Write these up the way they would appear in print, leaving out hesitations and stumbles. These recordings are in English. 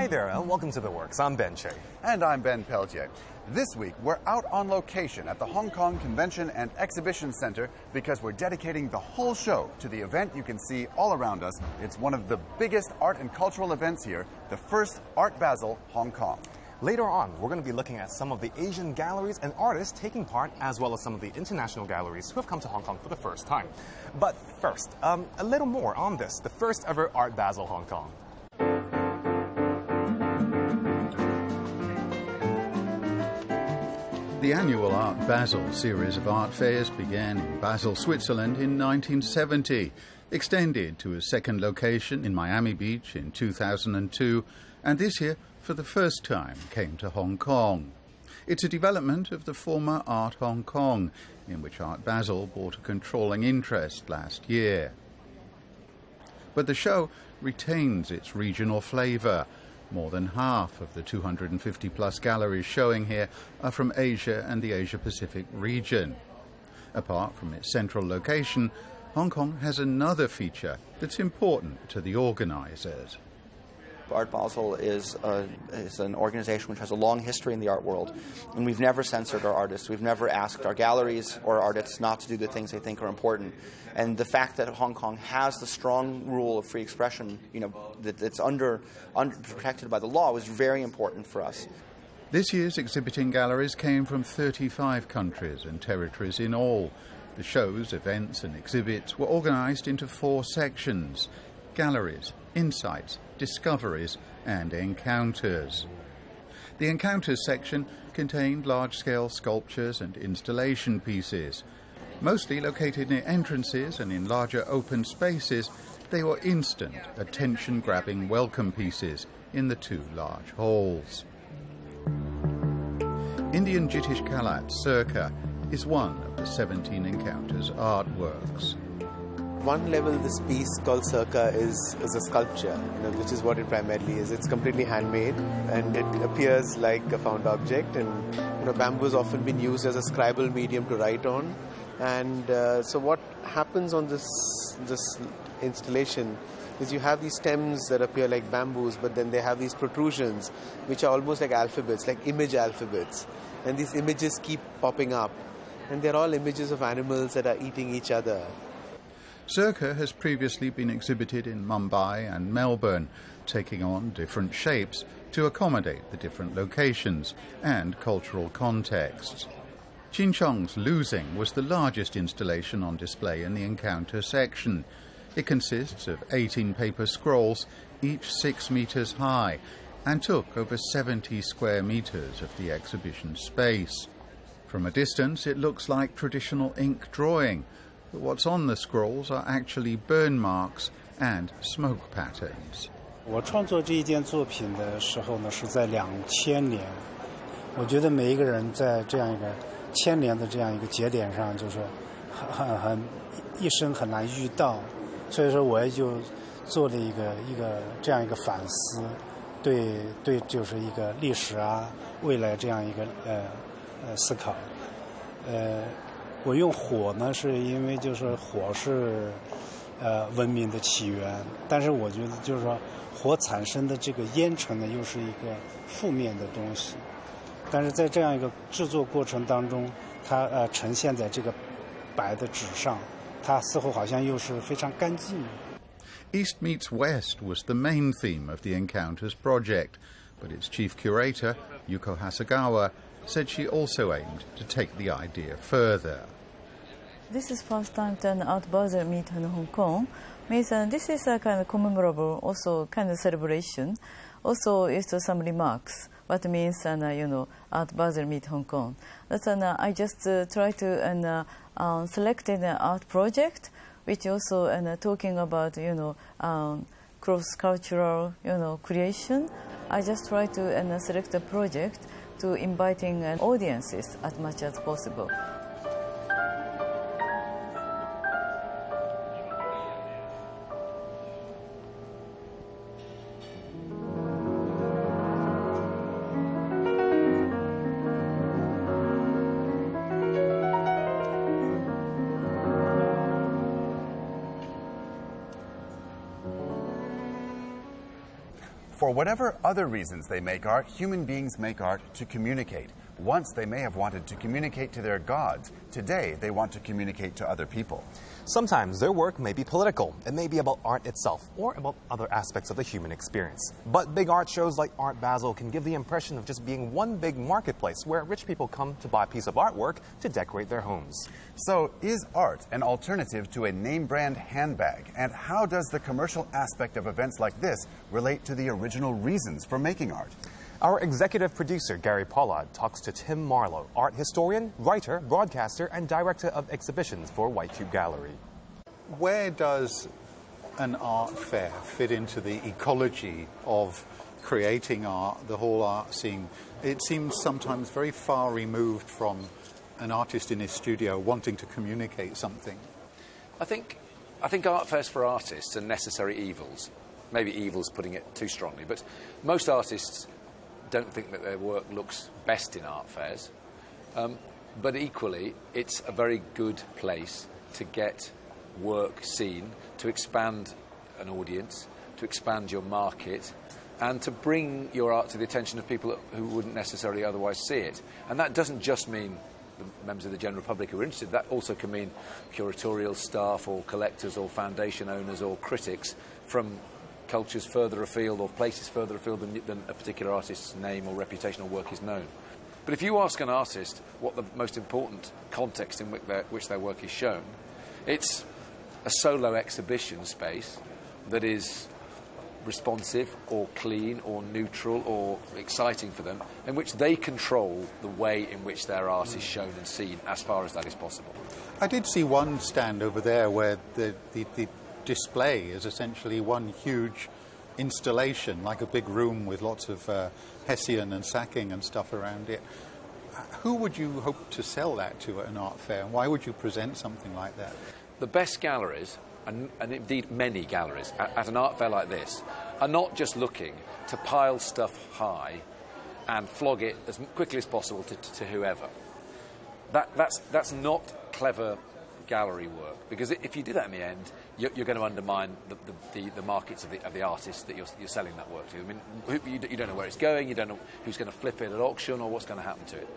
Hi there, and welcome to The Works. I'm Ben Shea. And I'm Ben Peltier. This week, we're out on location at the Hong Kong Convention and Exhibition Centre because we're dedicating the whole show to the event you can see all around us. It's one of the biggest art and cultural events here, the first Art Basel Hong Kong. Later on, we're going to be looking at some of the Asian galleries and artists taking part, as well as some of the international galleries who have come to Hong Kong for the first time. But first, a little more on this, the first ever Art Basel Hong Kong. The annual Art Basel series of art fairs began in Basel, Switzerland in 1970, extended to a second location in Miami Beach in 2002, and this year, for the first time, came to Hong Kong. It's a development of the former Art Hong Kong, in which Art Basel bought a controlling interest last year. But the show retains its regional flavour. More than half of the 250-plus galleries showing here are from Asia and the Asia-Pacific region. Apart from its central location, Hong Kong has another feature that's important to the organisers. Art Basel is an organization which has a long history in the art world, and we've never censored our artists. We've never asked our galleries or artists not to do the things they think are important. And the fact that Hong Kong has the strong rule of free expression, that's protected by the law, was very important for us. This year's exhibiting galleries came from 35 countries and territories in all. The shows, events, and exhibits were organized into four sections: galleries, insights, discoveries and encounters. The encounters section contained large-scale sculptures and installation pieces. Mostly located near entrances and in larger open spaces, they were instant, attention-grabbing welcome pieces in the two large halls. Indian Jitish Kallat Circa is one of the 17 encounters artworks. One level, this piece called Circa is a sculpture, which is what it primarily is. It's completely handmade, and it appears like a found object. And bamboo has often been used as a scribal medium to write on. And so what happens on this installation is you have these stems that appear like bamboos, but then they have these protrusions, which are almost like alphabets, like image alphabets. And these images keep popping up. And they're all images of animals that are eating each other. Circa has previously been exhibited in Mumbai and Melbourne, taking on different shapes to accommodate the different locations and cultural contexts. Chin Chong's Losing was the largest installation on display in the encounter section. It consists of 18 paper scrolls, each 6 meters high, and took over 70 square meters of the exhibition space. From a distance, it looks like traditional ink drawing. But what's on the scrolls are actually burn marks and smoke patterns. East meets West was the main theme of the Encounters project, but its chief curator, Yuko Hasegawa, said she also aimed to take the idea further. This is first time that Art Basel meet in Hong Kong. This is a kind of commemorative, also kind of celebration. Also, it's some remarks. What means, Art Basel meet Hong Kong. That's I just try to select an art project, which also talking about cross-cultural creation. I just try to select a project to inviting audiences as much as possible. For whatever other reasons they make art, human beings make art to communicate. Once they may have wanted to communicate to their gods. Today, they want to communicate to other people. Sometimes their work may be political. It may be about art itself or about other aspects of the human experience. But big art shows like Art Basel can give the impression of just being one big marketplace where rich people come to buy a piece of artwork to decorate their homes. So is art an alternative to a name brand handbag? And how does the commercial aspect of events like this relate to the original reasons for making art? Our executive producer, Gary Pollard, talks to Tim Marlow, art historian, writer, broadcaster, and director of exhibitions for White Cube Gallery. Where does an art fair fit into the ecology of creating art, the whole art scene? It seems sometimes very far removed from an artist in his studio wanting to communicate something. I think art fairs for artists are necessary evils. Maybe evil's putting it too strongly, but most artists don't think that their work looks best in art fairs, but equally it's a very good place to get work seen, to expand an audience, to expand your market, and to bring your art to the attention of people who wouldn't necessarily otherwise see it. And that doesn't just mean the members of the general public who are interested. That also can mean curatorial staff or collectors or foundation owners or critics from cultures further afield or places further afield than a particular artist's name or reputation or work is known. But if you ask an artist what the most important context in which their work is shown, it's a solo exhibition space that is responsive or clean or neutral or exciting for them, in which they control the way in which their art is shown and seen as far as that is possible. I did see one stand over there where the display is essentially one huge installation, like a big room with lots of hessian and sacking and stuff around it. Who would you hope to sell that to at an art fair? Why would you present something like that? The best galleries, and indeed many galleries, at an art fair like this, are not just looking to pile stuff high and flog it as quickly as possible to whoever. That's not clever gallery work, because if you do that in the end, you're going to undermine the markets of the artists that you're selling that work to. I mean, you don't know where it's going, you don't know who's going to flip it at auction or what's going to happen to it.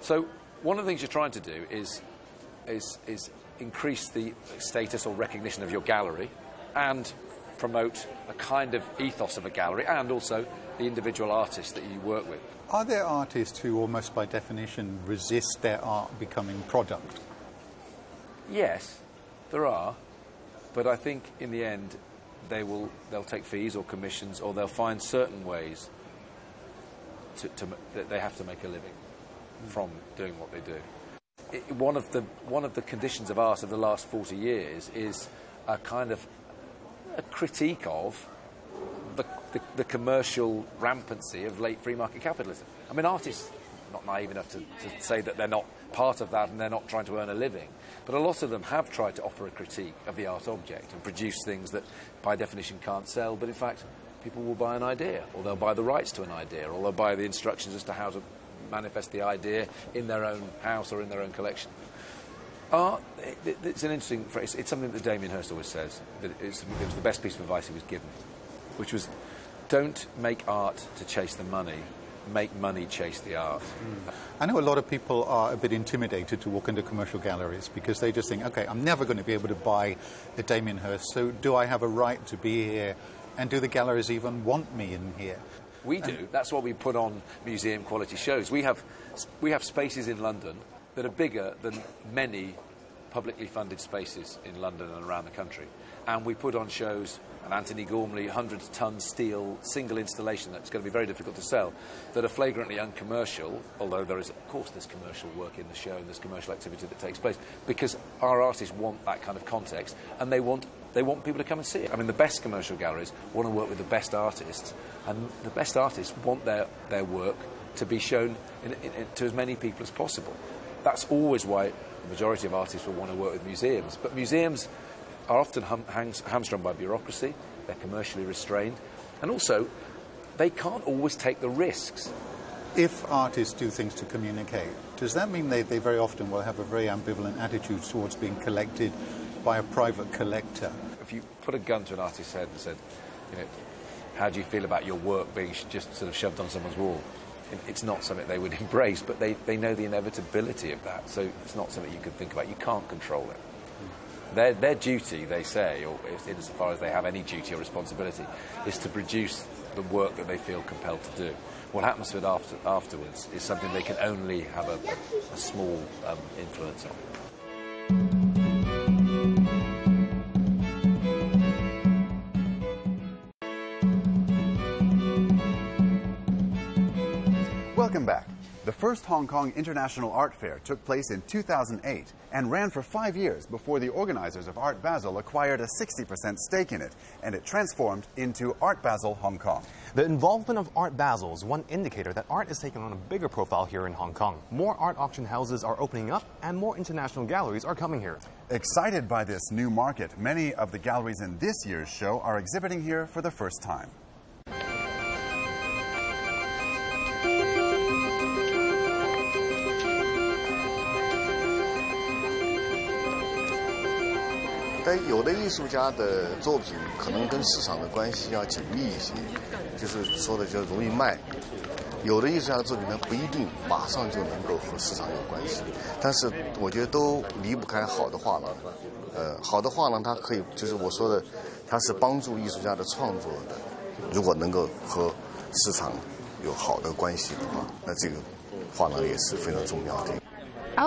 So one of the things you're trying to do is increase the status or recognition of your gallery and promote a kind of ethos of a gallery and also the individual artists that you work with. Are there artists who almost by definition resist their art becoming product? Yes, there are. But I think in the end, they'll take fees or commissions, or they'll find certain ways that they have to make a living from doing what they do. One of the conditions of art of the last 40 years is a kind of a critique of the commercial rampancy of late free market capitalism. I mean, artists are not naive enough to say that they're not part of that and they're not trying to earn a living. But a lot of them have tried to offer a critique of the art object and produce things that by definition can't sell, but in fact people will buy an idea, or they'll buy the rights to an idea, or they'll buy the instructions as to how to manifest the idea in their own house or in their own collection. Art, it's an interesting phrase, it's something that Damien Hirst always says, that it was the best piece of advice he was given, which was, don't make art to chase the money. Make money chase the art. I know a lot of people are a bit intimidated to walk into commercial galleries because they just think, okay, I'm never going to be able to buy a Damien Hirst, so do I have a right to be here? And do the galleries even want me in here? We do. That's why we put on museum quality shows. We have spaces in London that are bigger than many publicly funded spaces in London and around the country. And we put on shows, an Antony Gormley 100-ton steel single installation that's going to be very difficult to sell, that are flagrantly uncommercial, although there is, of course, there's commercial work in the show and there's commercial activity that takes place, because our artists want that kind of context and they want people to come and see it. I mean, the best commercial galleries want to work with the best artists, and the best artists want their work to be shown to as many people as possible. That's always why the majority of artists will want to work with museums, but museums are often hamstrung by bureaucracy, they're commercially restrained, and also they can't always take the risks. If artists do things to communicate, does that mean they very often will have a very ambivalent attitude towards being collected by a private collector? If you put a gun to an artist's head and said, you know, how do you feel about your work being just sort of shoved on someone's wall? It's not something they would embrace, but they know the inevitability of that, so it's not something you can think about. You can't control it. Their duty, they say, or insofar as they have any duty or responsibility, is to produce the work that they feel compelled to do. What happens to it afterwards is something they can only have a small influence on. Welcome back. The first Hong Kong International Art Fair took place in 2008 and ran for 5 years before the organizers of Art Basel acquired a 60% stake in it, and it transformed into Art Basel Hong Kong. The involvement of Art Basel is one indicator that art is taking on a bigger profile here in Hong Kong. More art auction houses are opening up and more international galleries are coming here. Excited by this new market, many of the galleries in this year's show are exhibiting here for the first time. Out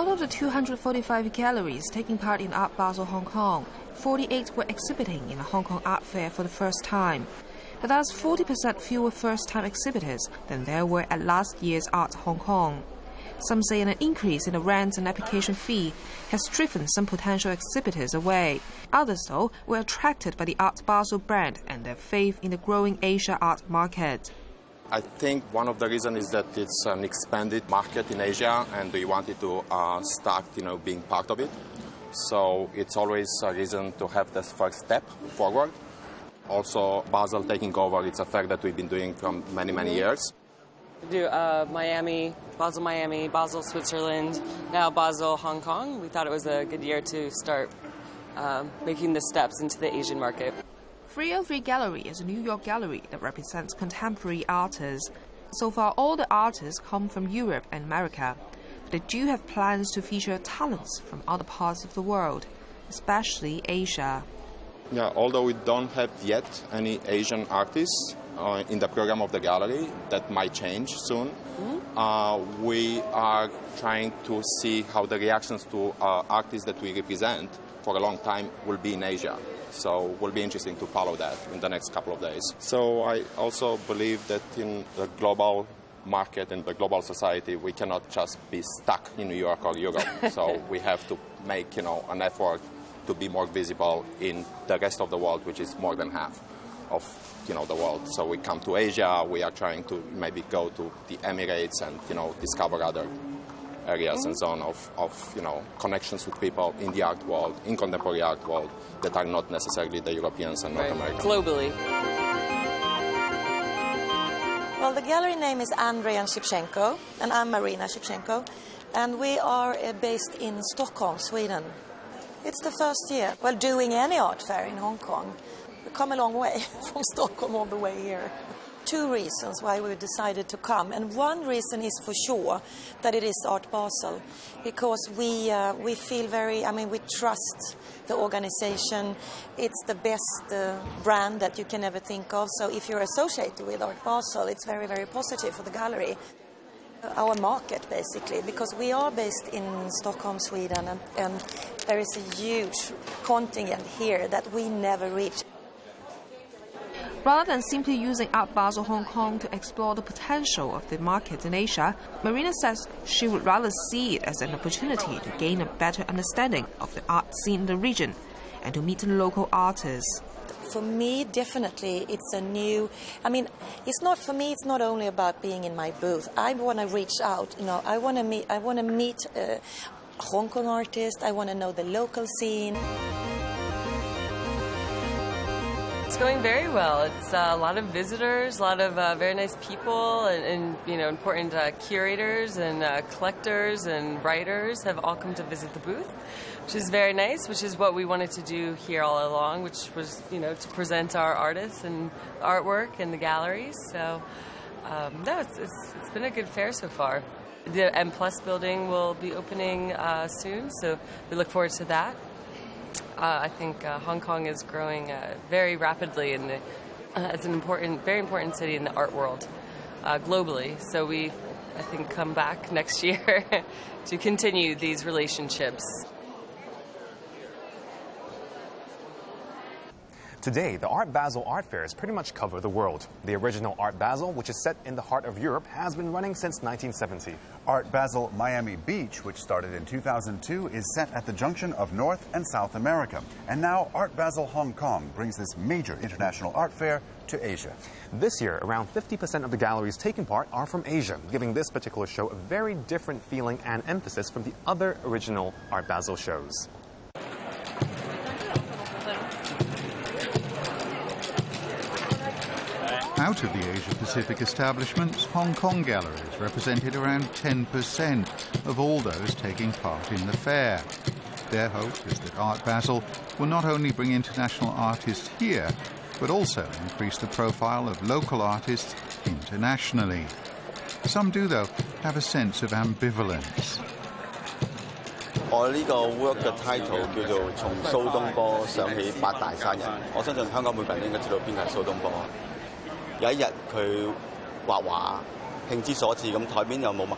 of the 245 galleries taking part in Art Basel Hong Kong, 48 were exhibiting in the Hong Kong Art Fair for the first time. But that's 40% fewer first-time exhibitors than there were at last year's Art Hong Kong. Some say an increase in the rent and application fee has driven some potential exhibitors away. Others, though, were attracted by the Art Basel brand and their faith in the growing Asia art market. I think one of the reasons is that it's an expanded market in Asia and we wanted to start, being part of it. So it's always a reason to have this first step forward. Also, Basel taking over, it's a fact that we've been doing for many, many years. Do Miami, Basel, Switzerland, now Basel, Hong Kong. We thought it was a good year to start making the steps into the Asian market. 303 Gallery is a New York gallery that represents contemporary artists. So far, all the artists come from Europe and America, but they do have plans to feature talents from other parts of the world, especially Asia. Yeah, although we don't have yet any Asian artists in the program of the gallery, that might change soon. We are trying to see how the reactions to artists that we represent for a long time will be in Asia. So it will be interesting to follow that in the next couple of days. So I also believe that in the global market and the global society, we cannot just be stuck in New York or Europe. So we have to make, an effort to be more visible in the rest of the world, which is more than half of, the world. So we come to Asia, we are trying to maybe go to the Emirates and, discover other areas and zone of connections with people in the art world, in contemporary art world, that are not necessarily the Europeans and North Americans. Globally. Well, the gallery name is Andrean Shipchenko, and I'm Marina Shipchenko, and we are based in Stockholm, Sweden. It's the first year, doing any art fair in Hong Kong. We've come a long way from Stockholm all the way here. Two reasons why we decided to come, and one reason is for sure that it is Art Basel, because we feel we trust the organization. It's the best brand that you can ever think of, so if you're associated with Art Basel, it's very, very positive for the gallery. Our market, basically, because we are based in Stockholm, Sweden, and there is a huge contingent here that we never reach. Rather than simply using Art Basel Hong Kong to explore the potential of the market in Asia, Marina says she would rather see it as an opportunity to gain a better understanding of the art scene in the region and to meet the local artists. For me, definitely, it's a new... it's not only about being in my booth. I want to reach out, I want to meet Hong Kong artists. I want to know the local scene. going very well. It's a lot of visitors, a lot of very nice people, and you know, important curators and collectors and writers have all come to visit the booth, which is very nice, which is what we wanted to do here all along, which was, you know, to present our artists and artwork in the galleries. So no, it's been a good fair so far. The M Plus building will be opening soon, so we look forward to that. I think Hong Kong is growing very rapidly in the it's an important, very important city in the art world globally. So we, I think, come back next year to continue these relationships. Today, the Art Basel art fairs pretty much cover the world. The original Art Basel, which is set in the heart of Europe, has been running since 1970. Art Basel Miami Beach, which started in 2002, is set at the junction of North and South America. And now Art Basel Hong Kong brings this major international art fair to Asia. This year, around 50% of the galleries taking part are from Asia, giving this particular show a very different feeling and emphasis from the other original Art Basel shows. Out of the Asia-Pacific establishments, Hong Kong galleries represented around 10% of all those taking part in the fair. Their hope is that Art Basel will not only bring international artists here, but also increase the profile of local artists internationally. Some do, though, have a sense of ambivalence. It's not only Hong Kong artists that Art Basel brings to the attention of the international art world. It's also the city itself. And the city and its sounds was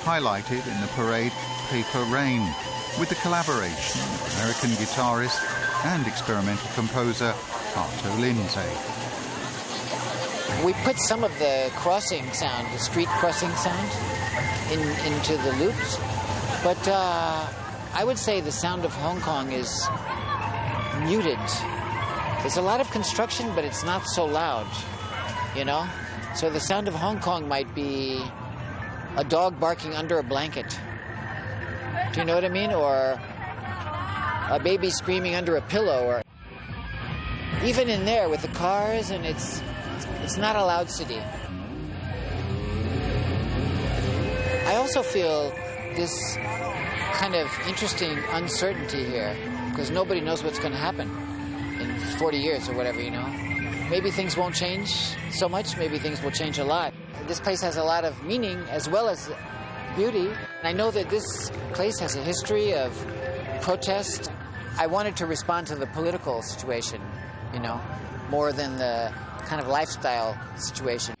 highlighted in the parade Paper Rain, with the collaboration of American guitarist and experimental composer Arto Lindsay. We put some of the crossing sound, the street crossing sound, into the loops, but I would say the sound of Hong Kong is muted There's a lot of construction, but it's not so loud, you know? So the sound of Hong Kong might be a dog barking under a blanket. Do you know what I mean? Or a baby screaming under a pillow, or even in there with the cars, and it's not a loud city. I also feel this kind of interesting uncertainty here, because nobody knows what's going to happen in 40 years or whatever, you know. Maybe things won't change so much, maybe things will change a lot. This place has a lot of meaning as well as beauty. And I know that this place has a history of protest. I wanted to respond to the political situation, you know, more than the kind of lifestyle situation.